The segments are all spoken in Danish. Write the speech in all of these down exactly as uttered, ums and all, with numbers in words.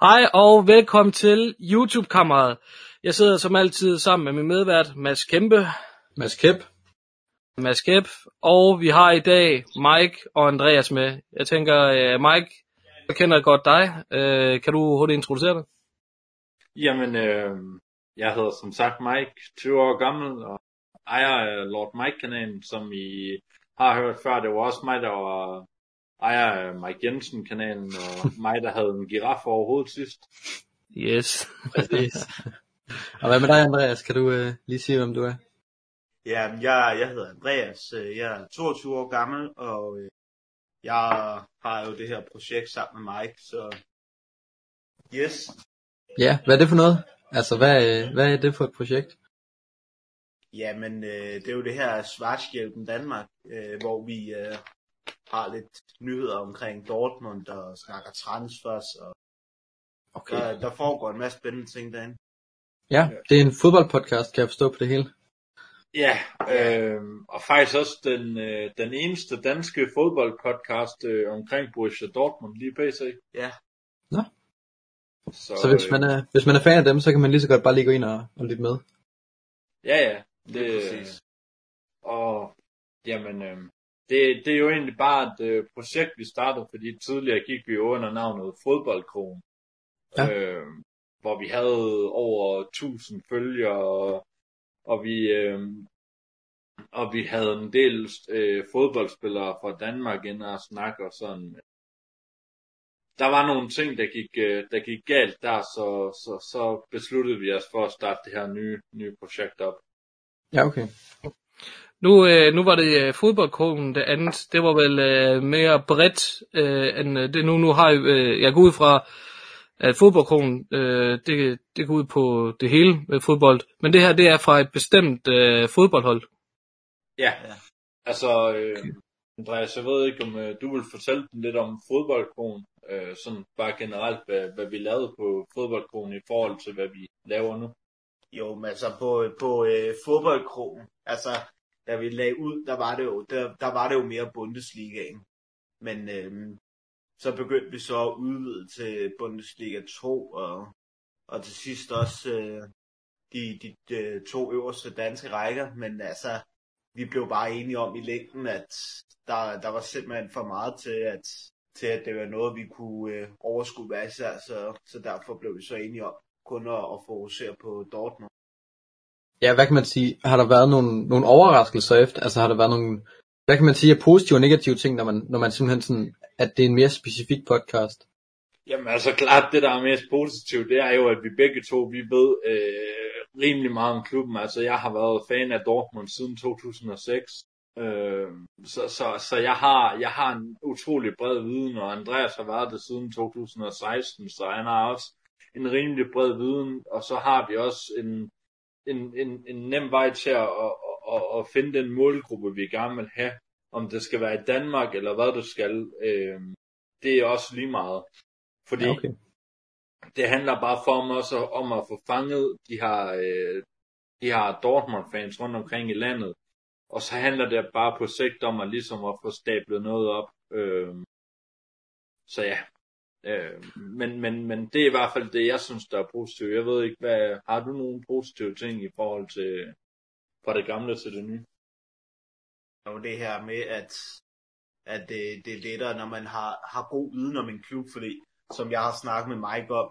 Hej og velkommen til YouTube-kammeret. Jeg sidder som altid sammen med min medvært, Mads Kæmpe. Mads Kæp. Mads Kæp. Og vi har i dag Mike og Andreas med. Jeg tænker, Mike, jeg kender godt dig. Øh, kan du hurtigt introducere dig? Jamen, øh, jeg hedder som sagt Mike, tyve år gammel, og ejer Lord Mike-kanalen, som I har hørt før. Det var også mig, der var... ejer Mike Jensen-kanalen, og mig, der havde en giraf overhovedet sidst. Yes. Præcis. Og hvad med dig, Andreas? Kan du øh, lige sige, hvem du er? Ja, jeg, jeg hedder Andreas. Jeg er toogtyve år gammel, og øh, jeg har jo det her projekt sammen med Mike, så yes. Ja, hvad er det for noget? Altså, hvad, øh, hvad er det for et projekt? Jamen, øh, det er jo det her Schwarzgelben Danmark, øh, hvor vi... Øh, har lidt nyheder omkring Dortmund og snakker transfers og okay. der, der foregår en masse spændende ting derinde. Ja, det er en fodboldpodcast, kan jeg forstå på det hele. Ja, øh, og faktisk også den, øh, den eneste danske fodboldpodcast øh, omkring Borussia Dortmund lige pc. Ja. Nå. Så, så hvis, øh, man er, hvis man er fan af dem, så kan man lige så godt bare lige gå ind og, og lytte med. Ja, ja. Det, det er præcis. Og jamen... Øh, Det, det er jo egentlig bare et øh, projekt, vi startede, fordi tidligere gik vi jo under navnet Fodboldkron, ja. øh, hvor vi havde over tusind følgere, og, og, vi, øh, og vi havde en del øh, fodboldspillere fra Danmark inde og snakke og sådan. Der var nogle ting, der gik, øh, der gik galt der, så, så, så besluttede vi os for at starte det her nye, nye projekt op. Ja, okay. Nu, øh, nu var det øh, fodboldkrogen, det andet, det var vel øh, mere bredt, øh, end det nu, nu har øh, jeg går ud fra, at fodboldkrogen, øh, det, det går ud på det hele med fodbold, men det her, det er fra et bestemt øh, fodboldhold. Ja, altså, øh, Andreas, jeg ved ikke, om øh, du vil fortælle dem lidt om fodboldkrogen, øh, sådan bare generelt, hvad, hvad vi lavede på fodboldkrogen i forhold til, hvad vi laver nu. Jo, men altså på, på øh, fodboldkrogen, altså... Da vi lagde ud, der var det jo, der, der var det jo mere Bundesligaen. Men øhm, så begyndte vi så at udvide til Bundesliga to, og, og til sidst også øh, de, de, de to øverste danske rækker. Men altså, vi blev bare enige om i længden, at der, der var simpelthen for meget til, at, til at det var noget, vi kunne øh, overskue hver især. Så, så derfor blev vi så enige om kun at, at fokusere på Dortmund. Ja, hvad kan man sige, har der været nogle, nogle overraskelser efter, altså har der været nogle, hvad kan man sige, er positive og negative ting, når man, når man simpelthen sådan, at det er en mere specifik podcast? Jamen altså klart, det der er mest positivt, det er jo, at vi begge to, vi ved øh, rimelig meget om klubben, altså jeg har været fan af Dortmund siden to tusind og seks, øh, så, så, så jeg, har, jeg har en utrolig bred viden, og Andreas har været det siden to tusind og seksten, så han har også en rimelig bred viden, og så har vi også en En, en, en nem vej til at, at, at, at finde den målgruppe, vi gerne vil have. Om det skal være i Danmark, eller hvad det skal, øh, det er også lige meget. Fordi okay. Det handler bare for mig også om at få fanget de her, øh, de her Dortmund-fans rundt omkring i landet. Og så handler det bare på sigt om at, ligesom at få stablet noget op. Øh, så ja. Øh, men, men, men det er i hvert fald det, jeg synes, der er positivt. Jeg ved ikke, hvad, har du nogle positive ting i forhold til fra det gamle til det nye? Jo, det her med, at, at det, det er lettere, når man har, har god viden om en klub, fordi som jeg har snakket med Mike om,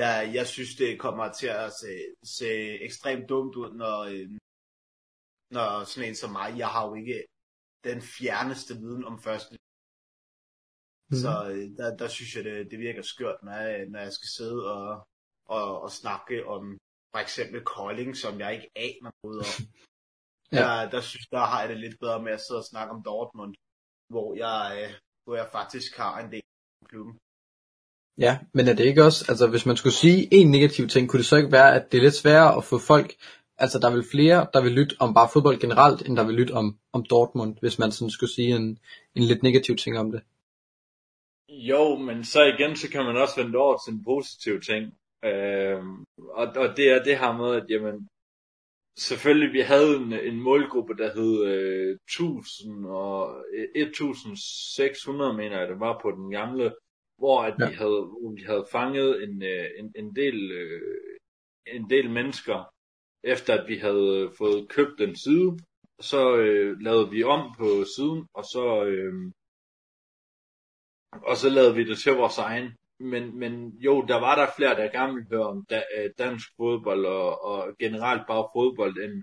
jeg, jeg synes, det kommer til at se, se ekstremt dumt ud, når, når sådan en som mig, jeg har jo ikke den fjerneste viden om første. Mm-hmm. Så der, der synes jeg, det, det virker skørt, når jeg, når jeg skal sidde og, og, og snakke om for eksempel Kolding, som jeg ikke aner noget om. Ja. Der, der synes der har jeg det lidt bedre med at sidde og snakke om Dortmund, hvor jeg, hvor jeg faktisk har en del af klubben. Ja, men er det ikke også, altså hvis man skulle sige en negativ ting, kunne det så ikke være, at det er lidt sværere at få folk, altså der vil flere, der vil lytte om bare fodbold generelt, end der vil lytte om, om Dortmund, hvis man sådan skulle sige en, en lidt negativ ting om det? Jo, men så igen, så kan man også vende over til en positiv ting. Øh, og, og det er det her med, at jamen, selvfølgelig vi havde en, en målgruppe, der hed øh, tusind og et tusind seks hundrede, mener jeg, det var på den gamle. hvor at de, ja. havde, de havde fanget en, en, en, del, en del mennesker, efter at vi havde fået købt den side. Så øh, lavede vi om på siden, og så, øh, og så lavede vi det til vores egen. Men, men jo, der var der flere, der gerne hørte om da, dansk fodbold og, og generelt bare fodbold, end,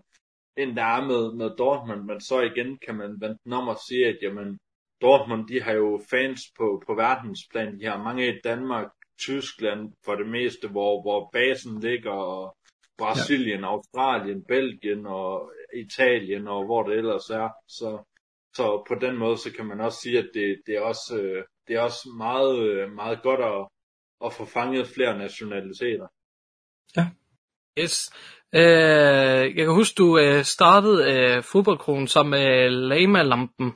end der er med, med Dortmund. Men så igen kan man vente den om og sige, at jamen, Dortmund, de har jo fans på, på verdensplan. De har mange i Danmark, Tyskland for det meste, hvor, hvor basen ligger, og Brasilien, ja. Australien, Belgien og Italien og hvor det ellers er. Så, så på den måde, så kan man også sige, at det, det, er, også, det er også meget, meget godt at, at få fanget flere nationaliteter. Ja, yes. Øh, jeg kan huske, du øh, startede øh, Fodboldkronen sammen med Lama-lampen.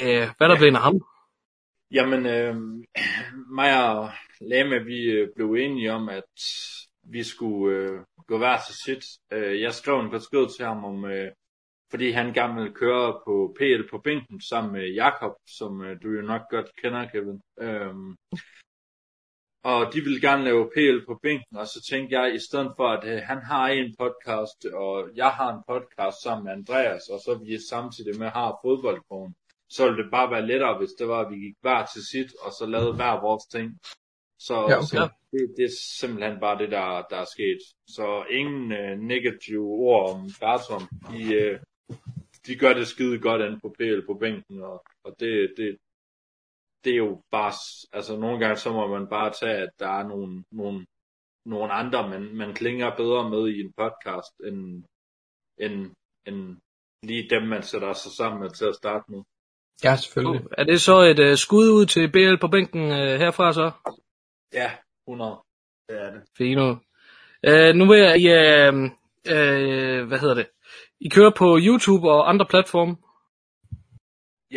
Øh, hvad der ja. blev af ham? Jamen, øh, mig og Lama, vi blev enige om, at vi skulle øh, gå hver til sit. Øh, jeg skrev en besked til ham, om, øh, fordi han gerne ville køre på P L på bænken sammen med Jakob, som øh, du jo nok godt kender, Kevin. Øh, og de ville gerne lave P L på bænken, og så tænkte jeg, i stedet for, at øh, han har en podcast, og jeg har en podcast sammen med Andreas, og så vi samtidig med har Fodboldkron, så ville det bare være lettere, hvis det var, at vi gik hver til sit, og så lavede hver vores ting. Så, ja, okay. så det, det er simpelthen bare det, der, der er sket. Så ingen øh, negative ord om Bartram. De, øh, de gør det skide godt inde på P L på bænken, og, og det, det, det er jo bare... Altså nogle gange så må man bare tage, at der er nogle, nogle, nogle andre, men man klinger bedre med i en podcast, end, end, end lige dem, man sætter sig sammen med til at starte med. Ja, selvfølgelig. Er det så et øh, skud ud til B L på bænken øh, herfra så? Ja, hundrede. Det er det. Fino. Øh, nu vil jeg, ja, øh, hvad hedder det? I kører på YouTube og andre platforme?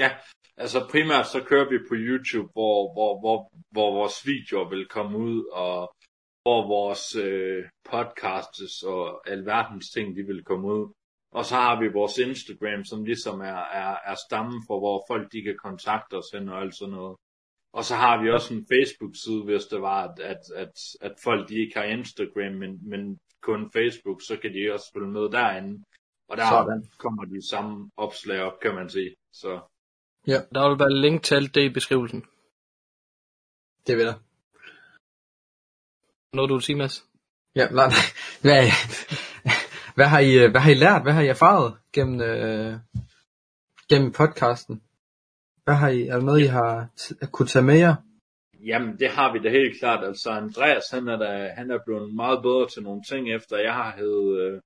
Ja, altså primært så kører vi på YouTube, hvor, hvor, hvor, hvor vores videoer vil komme ud, og hvor vores øh, podcasts og alverdens ting, de vil komme ud. Og så har vi vores Instagram, som ligesom er, er, er stammen for, hvor folk de kan kontakte os hen og alt sådan noget. Og så har vi også en Facebook-side, hvis det var, at, at, at, at folk de ikke har Instagram, men, men kun Facebook, så kan de også spille med derinde. Og der sådan. Kommer de samme opslag op, kan man sige. Så. Ja, der vil være link til alt det i beskrivelsen. Det vil der. Noget du vil sige, Mads? Ja, nej, nej. Hvad har I, hvad har I lært? Hvad har I erfaret gennem, øh, gennem podcasten? Hvad har I, er der noget, I har t- kunne tage med jer? Jamen, det har vi da helt klart. Altså, Andreas, han er, da, han er blevet meget bedre til nogle ting, efter jeg har hed,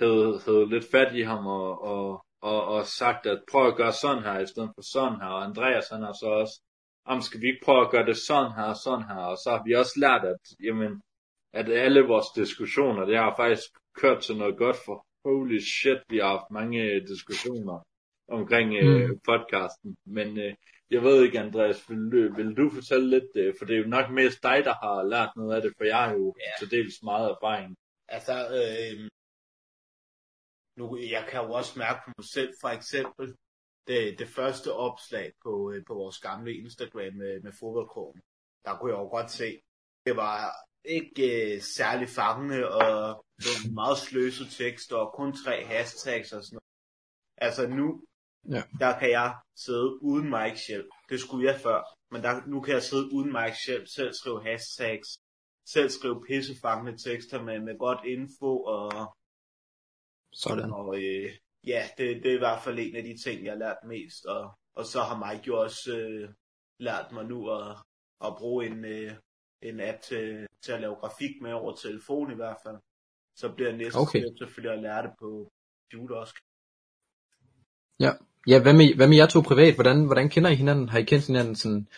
hed, hed lidt fat i ham og, og, og, og sagt, at prøv at gøre sådan her, i stedet for sådan her. Og Andreas, han har så også, om skal vi ikke prøve at gøre det sådan her og sådan her? Og så har vi også lært, at, jamen, at alle vores diskussioner, det har faktisk kørt til noget godt, for holy shit, vi har haft mange diskussioner omkring øh, podcasten. Men øh, jeg ved ikke, Andreas, vil, vil du fortælle lidt, øh, for det er jo nok mest dig, der har lært noget af det, for jeg har jo ja. til dels meget erfaring. Altså, øh, nu, jeg kan jo også mærke på mig selv, for eksempel, det, det første opslag på, øh, på vores gamle Instagram med, med Fodboldkronen, der kunne jeg jo godt se, det var ikke øh, særlig fangende, og nogle meget sløse tekster, og kun tre hashtags og sådan noget. Altså nu, ja. der kan jeg sidde uden Mike's hjælp. Det skulle jeg før, men der, nu kan jeg sidde uden Mike's hjælp, selv skrive hashtags, selv skrive pissefangende tekster med, med godt info, og sådan. Og øh, ja, det, det er i hvert fald en af de ting, jeg har lært mest, og, og så har Mike jo også øh, lært mig nu at, at bruge en... Øh, en app til, til at lave grafik med over telefon i hvert fald. Så bliver næste okay. step selvfølgelig at lære det på computer også. Ja, ja hvad, med, hvad med jer to privat? Hvordan, hvordan kender I hinanden? Har I kendt hinanden sådan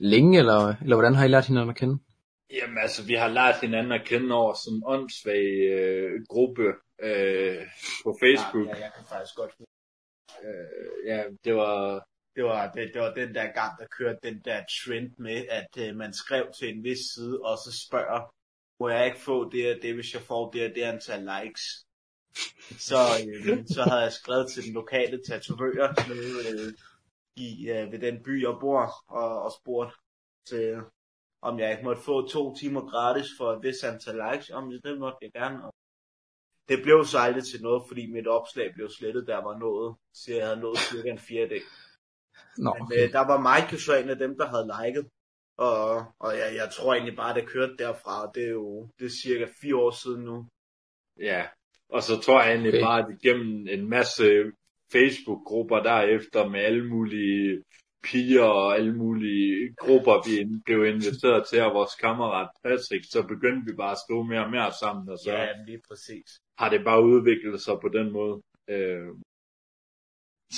længe, eller, eller hvordan har I lært hinanden at kende? Jamen altså, vi har lært hinanden at kende over sådan en åndssvag øh, gruppe øh, på Facebook. Ja, ja, jeg kan faktisk godt huske. Øh, ja, det var... Det var, det, det var den der gang, der kørte den der trend med, at øh, man skrev til en vis side, og så spørger, må jeg ikke få det og det, hvis jeg får det og det antal likes. Så, øh, så havde jeg skrevet til den lokale tatovør øh, i øh, ved den by, jeg bor, og, og spurgt, til, om jeg ikke måtte få to timer gratis for et vist antal likes. Om det måtte jeg gerne. Og det blev så aldrig til noget, fordi mit opslag blev slettet, der var nået. Så jeg havde nået cirka en fjerdedel. Nå, okay. Men øh, der var Mike så en af dem, der havde liket. Og, og jeg, jeg tror egentlig bare, det kørte derfra. Det er jo det er cirka fire år siden nu. Ja, og så tror jeg egentlig okay. bare, at igennem en masse Facebook-grupper derefter med alle mulige piger og alle mulige grupper, vi blev inviteret til, og vores kammerat Patrick, så begyndte vi bare at stå mere og mere sammen, og så ja, lige præcis. Har det bare udviklet sig på den måde. Øh,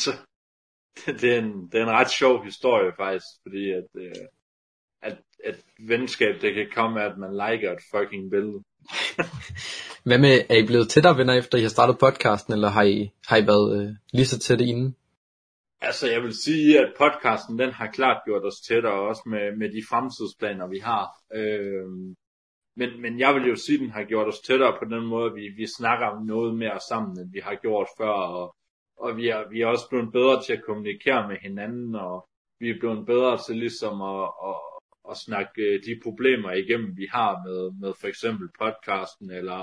så det er, en, det er en ret sjov historie faktisk, fordi at, øh, at, at venskab, det kan komme af, at man liker et fucking billede. Hvad med, er I blevet tættere venner efter I har startet podcasten, eller har I, har I været øh, lige så tætte inden? Altså jeg vil sige, at podcasten den har klart gjort os tættere, også med, med de fremtidsplaner vi har. Øh, men, men jeg vil jo sige, at den har gjort os tættere på den måde, at vi, vi snakker om noget mere sammen, end vi har gjort før. Og, og vi, er, vi er også blevet bedre til at kommunikere med hinanden, og vi er blevet bedre til ligesom at... at og snakke de problemer igennem, vi har med, med for eksempel podcasten, eller,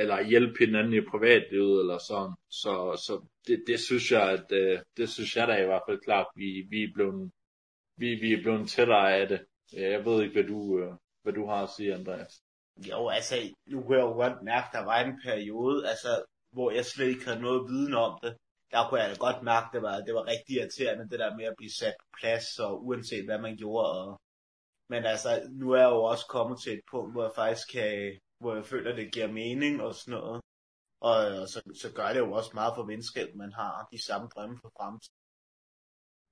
eller hjælpe hinanden i privatlivet, eller sådan. Så, så det, det synes jeg, at det synes jeg da i hvert fald klart, vi, vi, er blevet, vi, vi er blevet tættere af det. Jeg ved ikke, hvad du, hvad du har at sige, Andreas. Jo, altså, nu kunne jeg jo godt mærke, der var en periode, altså, hvor jeg slet ikke havde noget viden om det. Der kunne jeg da godt mærke, det var, det var rigtig irriterende, det der med at blive sat på plads, og uanset hvad man gjorde, og men altså, nu er jeg jo også kommet til et punkt, hvor jeg faktisk kan, hvor jeg føler, at det giver mening og sådan noget. Og, og så, så gør det jo også meget for venskab, man har de samme drømme for fremtiden.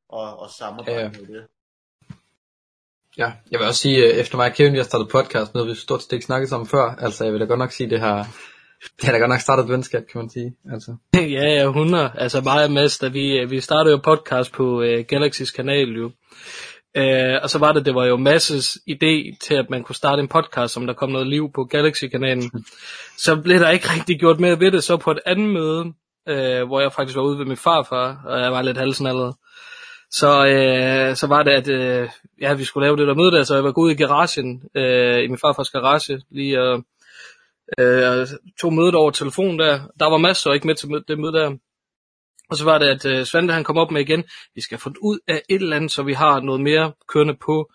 Og, og samarbejde øh. med det. Ja, jeg vil også sige, efter mig og Kevin, vi har startet podcast, noget vi stort set ikke snakket sammen før. Altså, jeg vil da godt nok sige, det her, det har da godt nok startet et venskab, kan man sige. Altså. Ja, ja, hundrede. Altså, meget mest, at vi, vi startede jo podcast på uh, Galaxys kanal jo. Uh, og så var det, det var jo masses idé til, at man kunne starte en podcast, om der kom noget liv på Galaxy-kanalen. Så blev der ikke rigtig gjort mere ved det. Så på et andet møde, uh, hvor jeg faktisk var ude ved min farfar, og jeg var lidt halsen allerede, så, uh, så var det, at uh, ja, vi skulle lave det der møde der, så jeg var gået ud i garagen, uh, i min farfars garage, lige og uh, uh, tog mødet over telefonen der. Der var masser ikke med til det møde der. Og så var det, at øh, Svante han kom op med igen, vi skal få ud af et eller andet, så vi har noget mere kørende på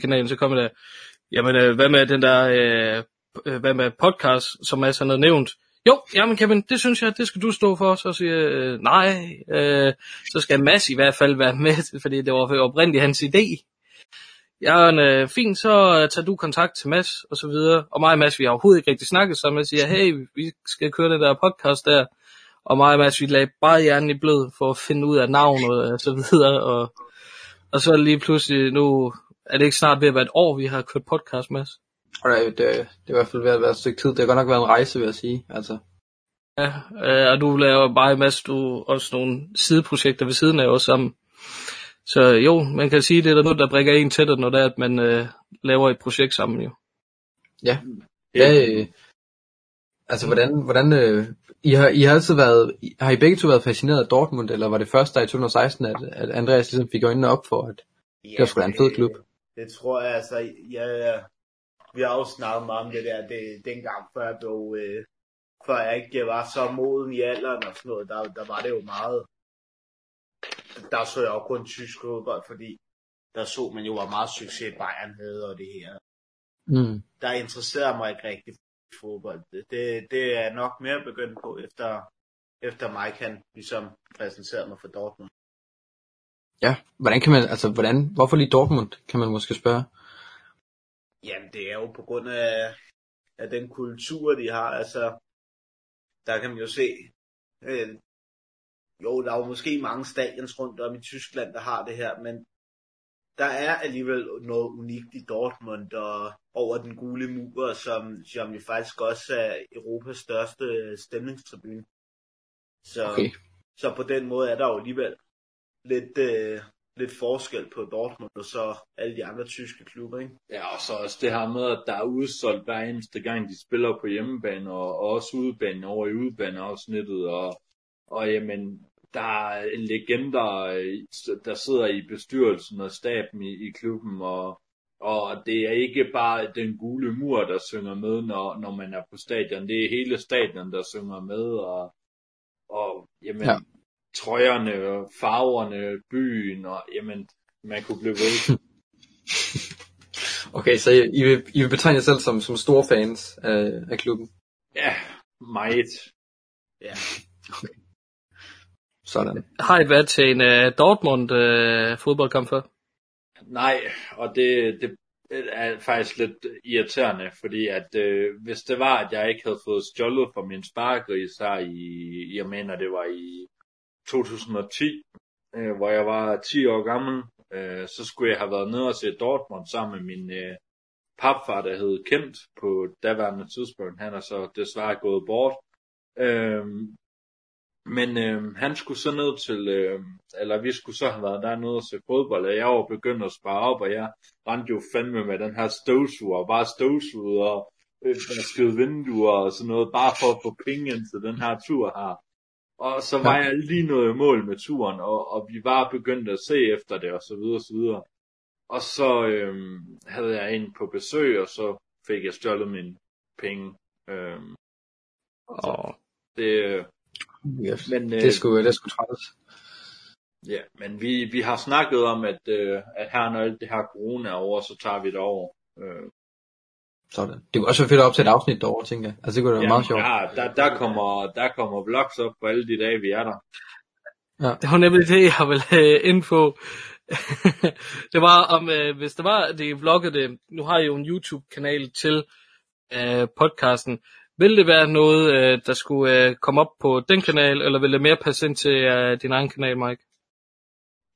kanalen. Så kommer der, jamen øh, hvad med den der, øh, øh, hvad med podcast, som Mads han havde nævnt? Jo, jamen Kevin, det synes jeg, det skal du stå for. Så siger øh, nej, øh, så skal Mads i hvert fald være med, fordi det var oprindeligt hans idé. Ja, øh, fint, så tager du kontakt til Mads, og så videre. Og mig og Mads, vi har overhovedet ikke rigtig snakket sammen, og siger, hey, vi skal køre den der podcast der. Og mig og Mads, vi lagde bare hjernen i blød for at finde ud af navnet og så videre. Og, og så lige pludselig, nu er det ikke snart ved at være et år, vi har kørt podcast, Mads. Alright, det, det er i hvert fald ved at være et stykke tid. Det har godt nok været en rejse, vil jeg sige. Altså. Ja, øh, og du laver bare, Mads, du også nogle sideprojekter ved siden af os sammen. Så jo, man kan sige, det er der noget, der bringer en tættere, når det er, at man øh, laver et projekt sammen jo. Ja, ja. Øh. Altså, hvordan, hvordan øh, I, har, I har altid været, har I begge to været fascineret af Dortmund, eller var det først der i to tusind og seksten, at, at Andreas ligesom fik øjnene op for, at ja, det var sgu da en fed klub? Det tror jeg, altså, jeg, vi har jo snakket meget om det der, det, dengang før jeg blev, øh, før jeg ikke var så moden i alderen og sådan noget, der, der var det jo meget, der så jeg jo kun tysk fodbold, fordi der så man jo var meget succes i Bayern havde og det her. Mm. Der interesserede mig ikke rigtig fodbold. Det, det, det er nok mere begyndt på, efter, efter Mike han ligesom præsenterede mig for Dortmund. Ja, hvordan kan man, altså hvordan, hvorfor lige Dortmund, kan man måske spørge? Jamen det er jo på grund af, af den kultur, de har, altså, der kan man jo se, øh, jo, der er jo måske mange stadions rundt om i Tyskland, der har det her, men der er alligevel noget unikt i Dortmund og over den gule mur, som, som jo faktisk også er Europas største stemningstribune. Så, okay. Så på den måde er der jo alligevel lidt, øh, lidt forskel på Dortmund og så alle de andre tyske klubber, ikke? Ja, og så også det her med, at der er udsolgt hver eneste gang, de spiller på hjemmebane og, og også udebane over i udebaneafsnittet. Og, og jamen... Der er legender, der sidder i bestyrelsen og staben i, i klubben, og, Og det er ikke bare den gule mur, der synger med, når, når man er på stadion. Det er hele stadion, der synger med, og, og jamen, ja. trøjerne, og farverne, byen, og jamen, man kunne blive ved. Okay, så I, I, vil, I vil betegne jer selv som, som store fans af, af klubben? Ja, meget. Ja, okay. Sådan. Har I været til en uh, Dortmund uh, fodboldkamp før? Nej, og det, det er faktisk lidt irriterende, fordi at øh, hvis det var, at jeg ikke havde fået stjålet fra min sparegris her i, jeg mener det var i to tusind og ti, øh, hvor jeg var ti år gammel, øh, så skulle jeg have været nede og se Dortmund sammen med min øh, papfar, der hed Kent på daværende tidspunkt. Han er så desværre gået bort. Øh, Men øh, han skulle så ned til, øh, eller vi skulle så have været dernede og se fodbold, og jeg var begyndt at spare op, og jeg rendte jo fandme med den her støvsuger, og bare støvsuger og øh, skød vinduer og sådan noget, bare for at få penge ind til den her tur her. Og så var jeg lige nået i mål med turen, og, og vi var begyndt at se efter det, og så videre, og så videre. Og så øh, havde jeg en på besøg, og så fik jeg stjålet mine penge. Øh, og det... Øh, Yes. Men, øh, det skulle det skulle trædes. Ja, men vi, vi har snakket om, at, øh, at her når alt det her corona er over, så tager vi det over. Øh. Sådan. Det kunne også være fedt at opsætte afsnit derovre, tænker jeg. Altså det kunne da være ja, meget sjovt. Ja, der, der kommer der kommer vlogs op på alle de dage, vi er der. Ja. Det var nemlig det, jeg ville have info. Det var om, øh, hvis det var, det vloggede, nu har jeg jo en YouTube-kanal til øh, podcasten. Vil det være noget, der skulle komme op på den kanal, eller vil det mere passe ind til din egen kanal, Mike?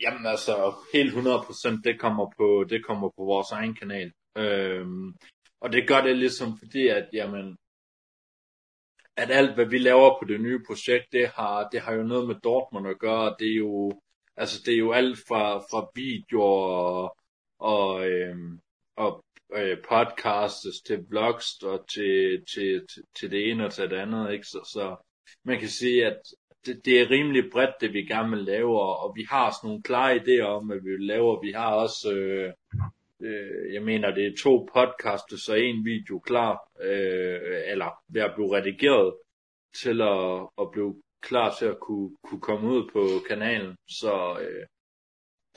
Jamen altså, helt hundrede procent, det kommer på, det kommer på vores egen kanal. Øhm, og det gør det ligesom fordi, at, jamen, at alt, hvad vi laver på det nye projekt, det har, det har jo noget med Dortmund at gøre. Det er jo, altså, det er jo alt fra, fra videoer og... og, øhm, og podcasts, til vlogs og til, til, til det ene og til det andet, ikke? Så, så man kan sige, at det, det er rimelig bredt, det vi gerne vil lave, og vi har sådan nogle klare idéer om, hvad vi laver. Vi har også, øh, øh, jeg mener, det er to podcasts og en video klar, øh, eller ved at blive redigeret til at, at blive klar til at kunne, kunne komme ud på kanalen, så... Øh,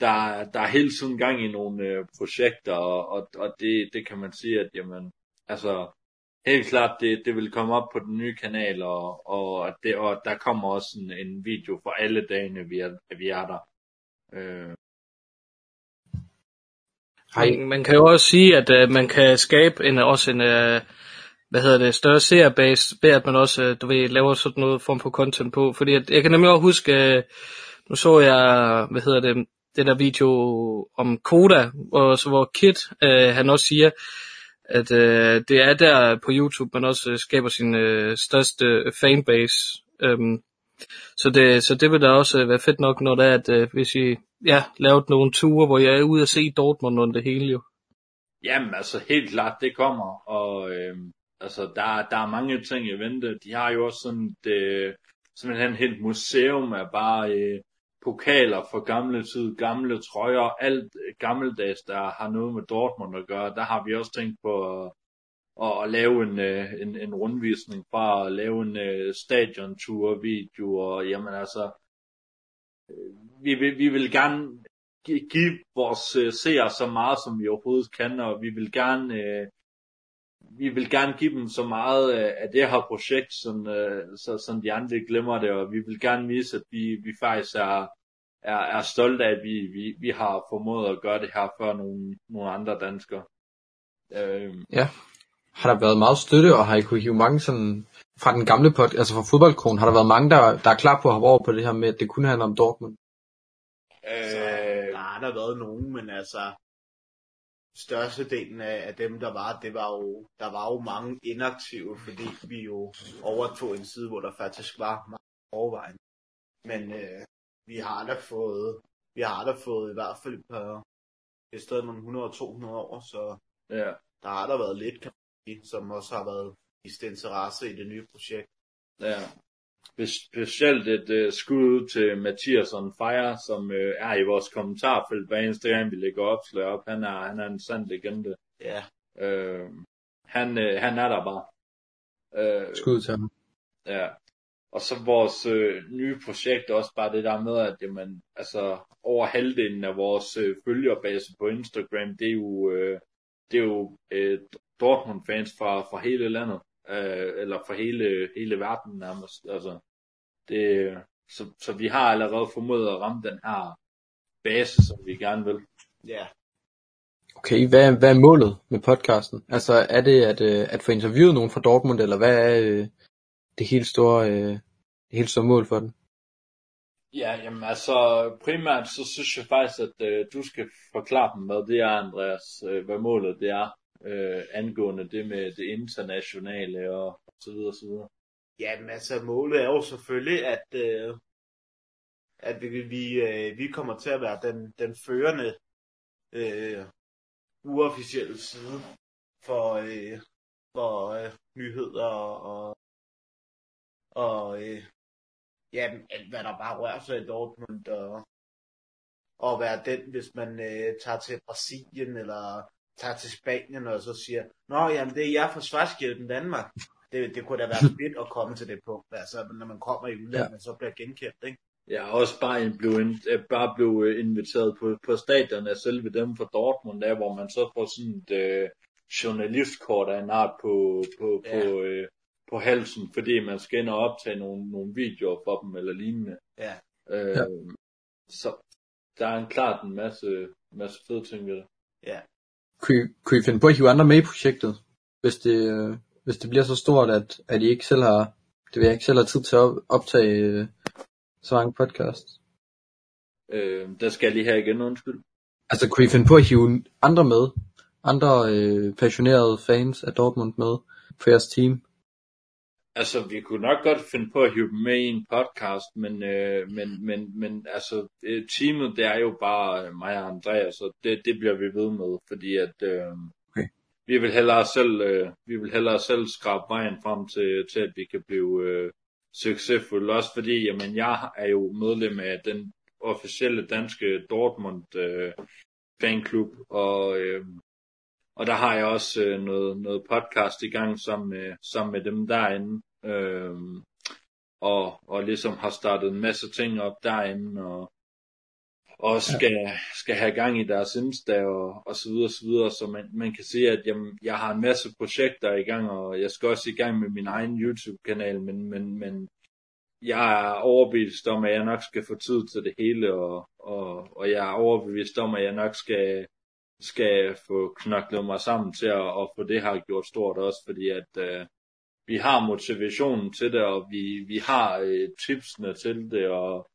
Der, der er hele tiden gang i nogle øh, projekter, og, og, og det, det kan man sige, at jamen, altså, helt klart, det, det vil komme op på den nye kanal, og, og, det, og der kommer også en, en video for alle dagene, vi er, vi er der. Øh. Man, man kan jo også sige, at øh, man kan skabe en, også en øh, hvad hedder det, større seerbase, ved at man også øh, du ved, laver sådan noget form for content på, fordi at, jeg kan nemlig også huske, øh, nu så jeg, hvad hedder det, den der video om Koda, og så hvor Kit, øh, han også siger, at øh, det er der på YouTube, man også øh, skaber sin øh, største fanbase. Øhm, så, det, så det vil da også være fedt nok, når det er, at øh, hvis I ja, lavet nogle ture, hvor jeg er ude at se Dortmund under det hele jo. Jamen altså helt klart, det kommer, og øh, altså der, der er mange ting i vente. De har jo også sådan et, øh, simpelthen helt museum af bare... Øh, pokaler for gamle tid, gamle trøjer, alt gammeldags, der har noget med Dortmund at gøre. Der har vi også tænkt på at, at, at lave en, en, en rundvisning fra, at lave en stadiontur-video, og jamen altså, vi vil, vi vil gerne give vores seere så meget, som vi overhovedet kan, og vi vil gerne... Øh, Vi vil gerne give dem så meget af det her projekt, som, så, som de andre glemmer det, og vi vil gerne vise, at vi, vi faktisk er, er, er stolte af, at vi, vi, vi har formået at gøre det her for nogle, nogle andre danskere. Øh. Ja, har der været meget støtte, og har I kunne hive mange sådan, fra den gamle podcast, altså fra Fodboldkron, har der været mange, der, der er klar på at hoppe over på det her med, at det kun handler om Dortmund? Øh. Så, der har der været nogen, men altså... Størstedelen af dem, der var, det var jo, der var jo mange inaktive, fordi vi jo overtog en side, hvor der faktisk var meget overvejen. Men øh, vi har da fået, vi har da fået i hvert fald på et sted nogle hundrede til to hundrede år, så ja. Der har der været lidt, som også har været vist interesse i det nye projekt. Ja. Specielt et uh, skud til Mathias on Fire, som uh, er i vores kommentarfelt hver eneste gang vi lægger opslag op. Han er, han er en sand legende. Ja. Uh, han, uh, han er der bare. Uh, skud til ham. Ja. Og så vores øh, nye projekt også bare det der med, at jamen, altså, over halvdelen af vores øh, følgerbase på Instagram, det er jo, øh, det er jo øh, Dortmund-fans fra, fra hele landet, øh, eller fra hele, hele verden nærmest. Altså, det, så, så vi har allerede formået at ramme den her base, som vi gerne vil. Ja. Yeah. Okay, hvad, hvad er målet med podcasten? Altså er det at, øh, at få interviewet nogen fra Dortmund, eller hvad er... Øh... Det helt store, øh, det helt store mål for den. Ja, jamen altså primært så synes jeg faktisk, at øh, du skal forklare dem, hvad det er, Andreas, øh, hvad målet det er øh, angående det med det internationale og så videre og så videre. Jamen altså målet er jo selvfølgelig, at øh, at vi vi, øh, vi kommer til at være den den førende øh, uofficielle side for øh, for øh, nyheder og og øh, ja, alt hvad der bare rører sig i Dortmund, og, og være den, hvis man øh, tager til Brasilien, eller tager til Spanien, og så siger, nå, jamen det er jeg fra Schwarzgelben Danmark. Det, det kunne da være fedt at komme til det punkt, altså når man kommer i udlandet, ja. Så bliver genkendt, ikke? Ja, også bare blev, bare blev inviteret på, på stadion af selve dem fra Dortmund, der, hvor man så får sådan et øh, journalistkort af en art på... på, ja. på øh, på halsen, fordi man skal ind og optage nogle, nogle videoer for dem, eller lignende. Ja. Øh, ja. Så der er en klart en masse, masse fede ting ved det. Ja. Kunne, kunne I finde på at hive andre med i projektet, hvis det, hvis det bliver så stort, at, at I ikke selv har, det vil jeg ikke selv har tid til at optage så mange podcasts? Øh, der skal jeg lige her igen, undskyld. Altså, kunne I finde på at hive andre med? Andre øh, passionerede fans af Dortmund med på jeres team? Altså, vi kunne nok godt finde på at hive dem med i en podcast, men, øh, men, men, men altså, teamet, det er jo bare mig og Andreas, og det, det bliver vi ved med, fordi at øh, okay. vi vil hellere selv, øh, vi vil hellere selv skrabe vejen frem til, til at vi kan blive øh, succesfulde, også fordi, jamen, jeg er jo medlem af den officielle danske Dortmund øh, fanklub, og... Øh, Og der har jeg også øh, noget, noget podcast i gang sammen med, sammen med dem derinde, øh, og, og ligesom har startet en masse ting op derinde, og, og skal, skal have gang i deres Insta og, og så videre, så videre, så man, man kan sige, at jamen, jeg har en masse projekter i gang, og jeg skal også i gang med min egen YouTube-kanal, men, men, men jeg er overbevist om, at jeg nok skal få tid til det hele, og, og, og jeg er overbevist om, at jeg nok skal... skal få knoklet mig sammen til at, at få det her gjort stort også, fordi at øh, vi har motivationen til det, og vi, vi har øh, tipsene til det, og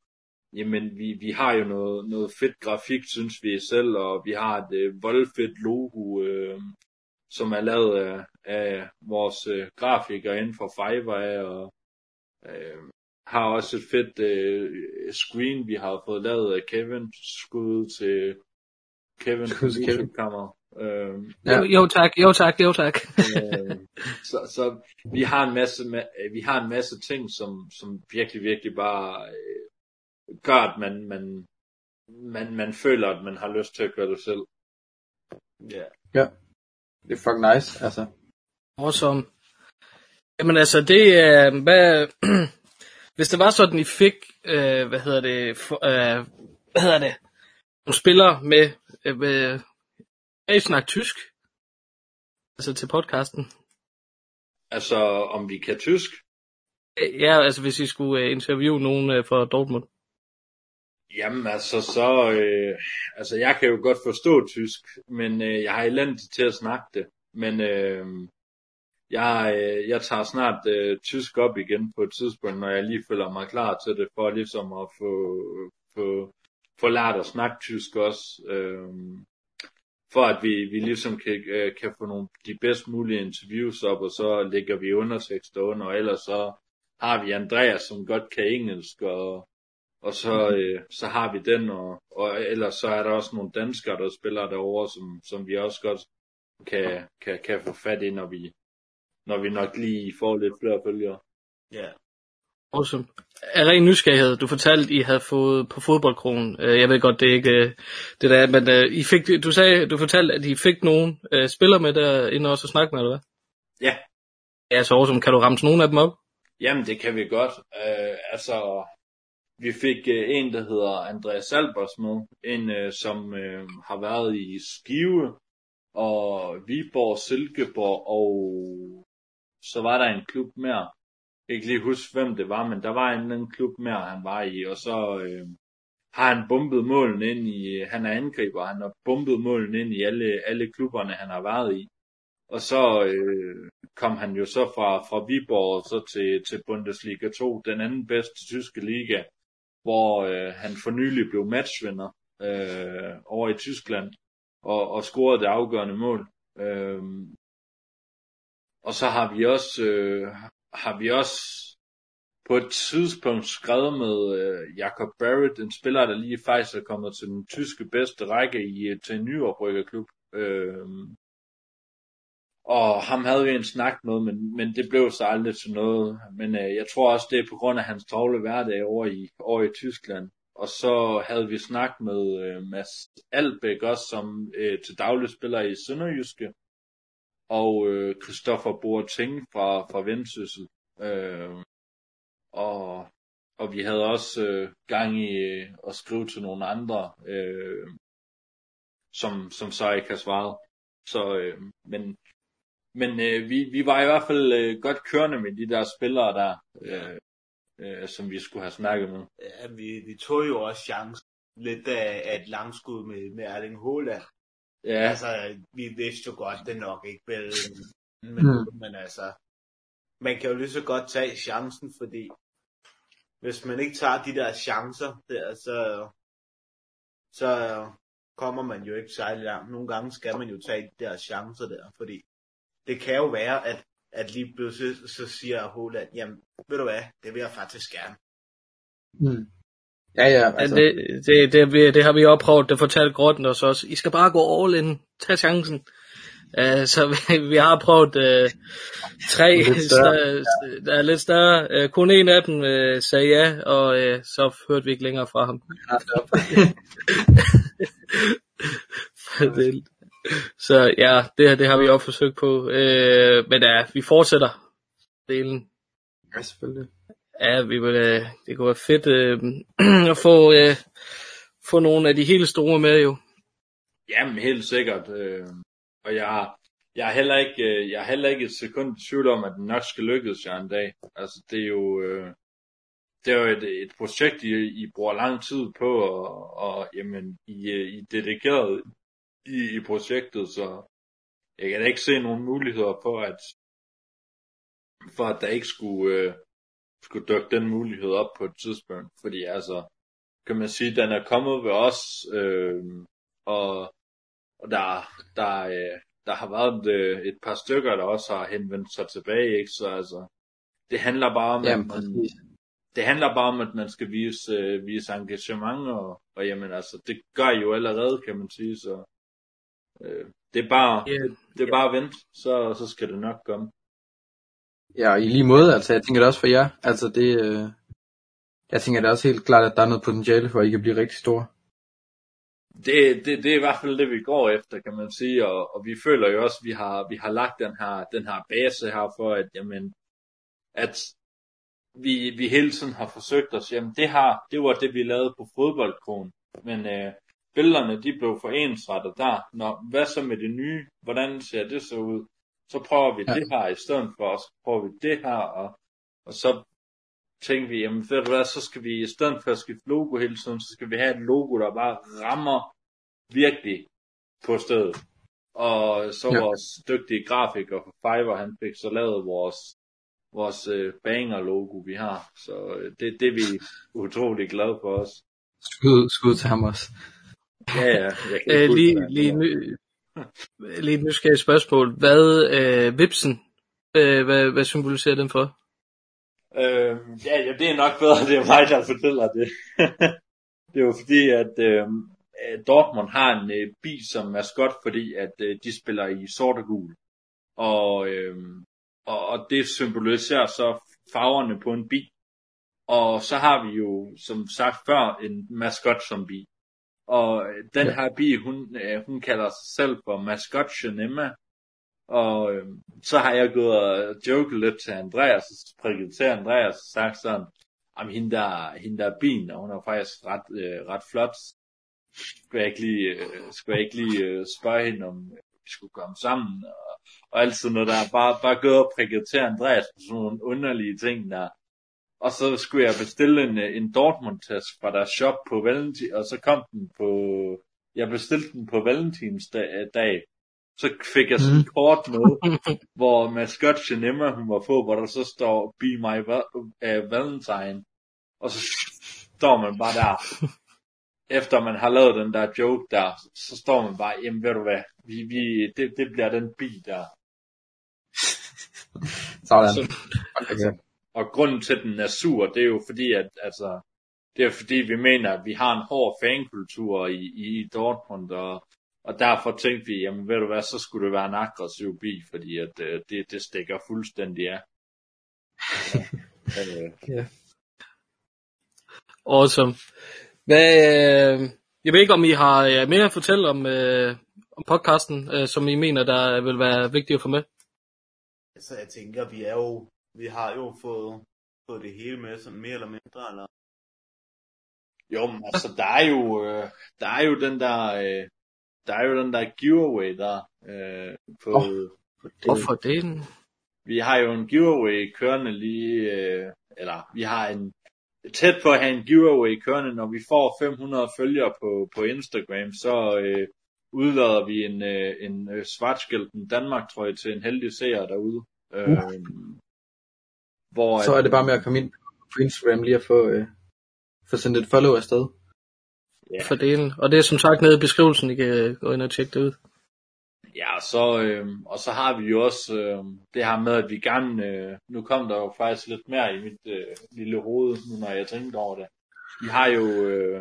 jamen, vi, vi har jo noget, noget fedt grafik, synes vi selv, og vi har et øh, voldfedt logo, øh, som er lavet af, af vores øh, grafikere inden for Fiverr, og øh, har også et fedt øh, screen, vi har fået lavet af Kevin, skud til Kevin, Kevin kommer. Øhm, ja. Jo tak, jo tak, jo tak. øhm, så så vi har en masse vi har en masse ting, som som virkelig virkelig bare øh, gør, at man man man man føler, at man har lyst til at gøre det selv. Ja. Yeah. Ja. Det er fucking nice, altså. Awesome. Jamen altså det er øh, hvad hvis det var sådan I fik øh, hvad hedder det for, øh, hvad hedder det spiller med, med, med I snakke tysk, altså til podcasten. Altså om vi kan tysk? Ja, altså hvis I skulle interviewe nogen fra Dortmund. Jamen altså så, øh, altså jeg kan jo godt forstå tysk, men øh, jeg har elendigt til at snakke det. Men øh, jeg, øh, jeg tager snart øh, tysk op igen på et tidspunkt, når jeg lige føler mig klar til det, for ligesom at få... få for lært at snakke tysk også, øh, for at vi, vi ligesom kan, øh, kan få nogle de bedst mulige interviews op, og så lægger vi undertekster under, og ellers så har vi Andreas, som godt kan engelsk, og, og så, øh, så har vi den, og, og ellers så er der også nogle danskere, der spiller derovre, som, som vi også godt kan, kan, kan få fat i, når vi, når vi nok lige får lidt flere følgere. Ja. Yeah. Awesome. Af ren nysgerrighed, du fortalte, I havde fået på Fodboldkron. Jeg ved godt, det er ikke det der er, men I fik, du, sagde, du fortalte, at I fik nogen spillere med derinde også at snakke med, eller hvad? Ja. Ja, så awesome. Kan du ramse nogen af dem op? Jamen, det kan vi godt. Uh, altså, vi fik uh, en, der hedder Andreas Albers med. En, uh, som uh, har været i Skive og Viborg, Silkeborg, og så var der en klub mere. Jeg kan ikke lige huske, hvem det var, men der var en anden klub mere, han var i, og så øh, har han bumpet målen ind i, han er angriber, han har bumpet målen ind i alle, alle klubberne, han har været i. Og så øh, kom han jo så fra, fra Viborg så til, til Bundesliga to, den anden bedste tyske liga, hvor øh, han for nylig blev matchvinder øh, over i Tyskland, og, og scorede det afgørende mål. Øh, og så har vi også... Øh, har vi også på et tidspunkt skrevet med øh, Jakob Barrett, en spiller, der lige faktisk er kommet til den tyske bedste række i, til en nyoprykkerklub. Øh, og ham havde vi en snak med, men, men det blev så aldrig til noget. Men øh, jeg tror også, det er på grund af hans travle hverdag over i, over i Tyskland. Og så havde vi snak med øh, Mads Albeck også, som øh, til daglig spiller i Sønderjyske. Og øh, Christoffer Boateng fra, fra Vendsyssel. Øh, og, og vi havde også øh, gang i øh, at skrive til nogle andre, øh, som, som så ikke har svaret. Så, øh, men men øh, vi, vi var i hvert fald øh, godt kørende med de der spillere der, øh, øh, som vi skulle have snakket med. Ja, vi, vi tog jo også chancen lidt af, af et langskud med, med Erling Haaland. Ja, altså, vi vidste jo godt, det nok ikke ville, men, mm. men altså, man kan jo lige så godt tage chancen, fordi hvis man ikke tager de der chancer der, så, så kommer man jo ikke særlig langt. Nogle gange skal man jo tage de der chancer der, fordi det kan jo være, at, at lige pludselig så siger Haaland, jamen, ved du hvad, det vil jeg faktisk gerne. Mm. Ja, ja, altså. ja, det, det, det, det har vi opprøvet, det fortalte Grotten os også. I skal bare gå all in, tag chancen. Uh, så vi, vi har prøvet uh, tre, der, der er lidt større. Uh, kun en af dem uh, sagde ja, og uh, så hørte vi ikke længere fra ham. det, så ja, det her det har vi også forsøgt på. Uh, men uh, vi fortsætter delen. Ja, selvfølgelig. Ja, vi vil, øh, det kunne være fedt øh, at få, øh, få nogle af de helt store med jo. Jamen helt sikkert. Øh, og jeg, jeg, er heller ikke, jeg er heller ikke et sekund i tvivl om, at det nok skal lykkes jer en dag. Altså det er jo, øh, det er jo et, et projekt, I, I bruger lang tid på, og, og jamen, I, I er dedikeret i, i projektet, så jeg kan da ikke se nogen muligheder for, at, for at der ikke skulle... Øh, skulle dukke den mulighed op på et tidspunkt, fordi altså, kan man sige, den er kommet ved os, øh, og, og der, der, øh, der har været et, et par stykker, der også har henvendt sig tilbage, ikke? Så altså, det handler bare om, jamen, at man, det handler bare om, at man skal vise, øh, vise engagement, og, og jamen altså, det gør I jo allerede, kan man sige, så øh, det er bare, yeah. det er bare at vente, så, så skal det nok komme. Ja, i lige måde, altså jeg tænker det også for jer, altså det, øh, jeg tænker det også helt klart, at der er noget potentiale for, at I kan blive rigtig store. Det, det, det er i hvert fald det, vi går efter, kan man sige, og, og vi føler jo også, at vi har, vi har lagt den her, den her base her for, at, jamen, at vi, vi hele tiden har forsøgt os, jamen det her, det var det, vi lavede på Fodboldkron, men øh, billederne, de blev forensrettet der, når, hvad så med det nye, hvordan ser det så ud? Så prøver vi ja. det her i stedet for, og så prøver vi det her, og, og så tænker vi, jamen ved du hvad, så skal vi i stedet for at skifte logo hele tiden, så skal vi have et logo, der bare rammer virkelig på stedet. Og så ja. vores dygtige grafiker fra Fiverr, han fik så lavet vores, vores øh, banger-logo, vi har. Så øh, det, det er vi utrolig glade for os. Skud, skud til ham også. Ja, ja. Jeg kan øh, lige, det, lige ny... Lige et nysgerrigt spørgsmål. Hvad øh, vipsen? Øh, hvad, hvad symboliserer den for? Øh, ja, ja, det er nok bedre, det er mig, der fortæller det. Det er jo fordi, at øh, Dortmund har en øh, bi som maskot, fordi at øh, de spiller i sort og gul. Og, øh, og, og det symboliserer så farverne på en bi. Og så har vi jo, som sagt før, en maskot som bi. Og den ja. her bi, hun, hun kalder sig selv for maskotchen Emma. Og øh, så har jeg gået og joket lidt til Andreas, og prikket til Andreas og sagt sådan, jamen hende der, hende der er bien, og hun er faktisk ret, øh, ret flot. Skulle jeg ikke lige, øh, skulle jeg ikke lige øh, spørge hende, om vi skulle komme sammen. Og, og altid noget, der er bare, bare gået og prikket til Andreas på sådan nogle underlige ting der. Og så skulle jeg bestille en, en Dortmund-taske fra deres shop på Valentin, og så kom den på, jeg bestilte den på Valentinsdag. Så fik jeg sådan et kort med, hvor maskotchen Emma, hun var på, hvor der så står, be my val- uh, valentine. Og så står man bare der. Efter man har lavet den der joke der, så står man bare, jamen ved du hvad, vi, vi, det, det bliver den bi der. Sådan. Så, altså, og grunden til, at den er sur, det er jo fordi, at altså, det er fordi, vi mener, at vi har en hård fankultur i, i Dortmund, og Og derfor tænkte vi, jamen ved du hvad, så skulle det være en aggressiv bi, fordi at, øh, det, det stikker fuldstændig af. Ja. øh. yeah. Awesome. Hvad, øh, jeg ved ikke, om I har ja, mere at fortælle om, øh, om podcasten, øh, som I mener, der vil være vigtigt at få med? Altså jeg tænker, vi, er jo, vi har jo fået, fået det hele med, sådan mere eller mindre. Eller? Jo, men altså der er jo, øh, der er jo den der... Øh, Der er jo den der giveaway der øh, på, oh, på det. Hvorfor det? Vi har jo en giveaway kørende lige øh, eller vi har en tæt på at have en giveaway kørende. Når vi får fem hundrede følgere på, på Instagram, så øh, udlader vi en, øh, en øh, Schwarzgelben Danmark trøje til en heldig seer derude. Øh, uh. hvor, så er det bare med at komme ind på Instagram lige at få, øh, få sendt et follow afsted. Ja. For delen. Og det er som sagt nede i beskrivelsen, I kan gå ind og tjekke det ud. Ja, og så, øh, og så har vi jo også øh, det her med, at vi gerne, øh, nu kom der jo faktisk lidt mere i mit øh, lille hoved, nu når jeg tænkte over det. Vi har jo, øh,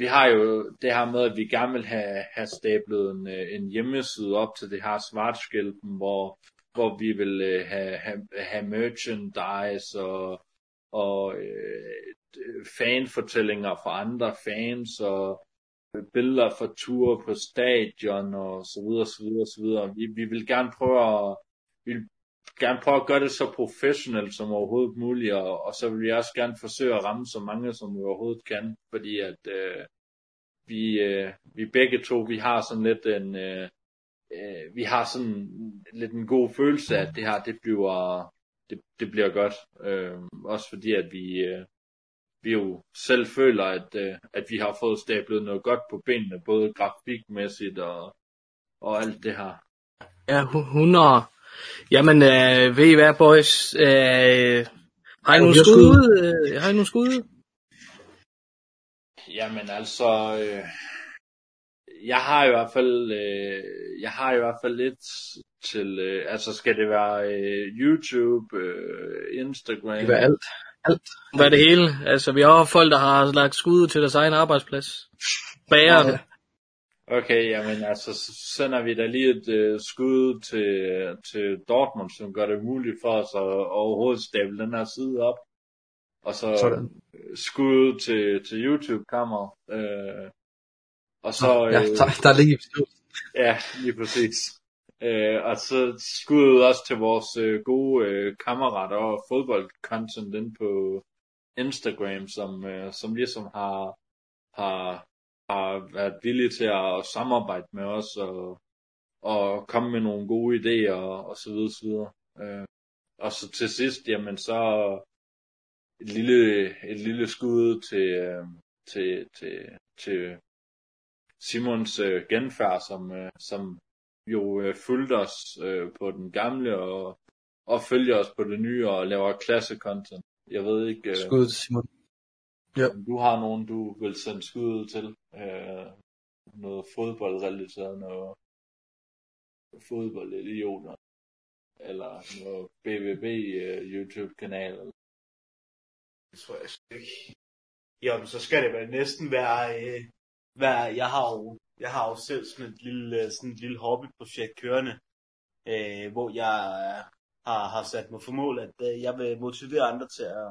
vi har jo det her med, at vi gerne vil have, have stablet en, en hjemmeside op til det her Schwarzgelben, hvor, hvor vi vil øh, have, have, have merchandise og... og øh, fanfortællinger fra andre fans og billeder fra ture på stadion og så videre, så videre, så videre. Vi, vi vil gerne prøve at, vi vil gerne prøve at gøre det så professionelt som overhovedet muligt, og, og så vil vi også gerne forsøge at ramme så mange som vi overhovedet kan, fordi at øh, vi, øh, vi begge to, vi har sådan lidt en, øh, øh, vi har sådan lidt en god følelse af, at det her, det bliver, det, det bliver godt, øh, også fordi at vi øh, vi jo selv føler, at, øh, at vi har fået stablet noget godt på benene, både grafikmæssigt og, og alt det her. Ja, hundrede. Jamen, øh, ved I hvad, boys? Øh, har I nogle skud? Øh, har I nogle skud? Jamen, altså... Øh, jeg har i hvert fald... Øh, jeg har i hvert fald lidt til... Øh, altså, skal det være øh, YouTube, øh, Instagram... Det var alt. Alt. Hvad er det hele? Altså, vi har folk, der har lagt skud til deres egen arbejdsplads. Bageren. Ja. Okay, jamen altså, så sender vi da lige et øh, skud til, til Dortmund, som gør det muligt for os at overhovedet stable den her side op. Og så sådan. Skud til, til YouTube-kammeret. Øh, og så... Øh, ja, der er lige skud. Ja, lige præcis. Øh, og så skud også til vores øh, gode øh, kammerater og fodboldcontent inde på Instagram, som, øh, som ligesom har, har, har været villige til at samarbejde med os og, og komme med nogle gode idéer og, og så videre, så videre. Øh, og så til sidst, jamen så et lille, et lille skud til, øh, til, til, til Simons øh, genfærd, som, øh, som jo øh, fulgte os øh, på den gamle og, og følger os på det nye og laver klasse-content. Jeg ved ikke... Øh, skud til Simon. Ja. Du har nogen, du vil sende skud til. Øh, noget fodboldrelateret, noget fodboldidioter, eller noget B B B øh, YouTube-kanal. Eller... Det tror jeg ikke. Jamen, så skal det vel næsten være... Øh, være jeg har jo... Jeg har jo selv sådan et lille, sådan et lille hobbyprojekt kørende, øh, hvor jeg har, har sat mig for mål, at øh, jeg vil motivere andre til at,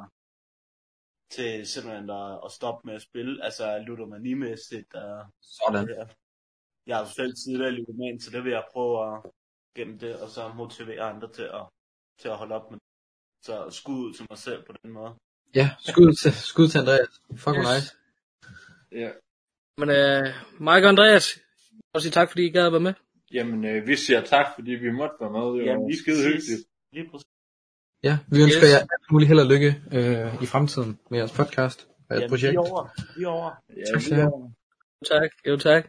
til simpelthen at, at stoppe med at spille, altså ludomanimæssigt. Sådan. Der. Jeg har selv tidligere ludoman, så det vil jeg prøve at gennem det, og så motivere andre til at, til at holde op med det. Så skud ud til mig selv på den måde. Ja, skud til, skud til Andreas. Fuck yes. Nice. Ja. Men uh, Mike og Andreas, også sige tak, fordi I gad at være med. Jamen, øh, vi siger tak, fordi vi måtte være med. Det var skide hyggeligt. Lige præcis. Ja, vi ønsker yes. jer alt muligt held og lykke øh, i fremtiden med jeres podcast og jeres projekt. Jamen, vi over. Vi over. Ja, tak, vi er over. Tak, jo tak.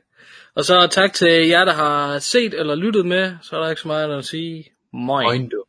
Og så tak til jer, der har set eller lyttet med. Så er der ikke så meget at sige. Moin. Moin.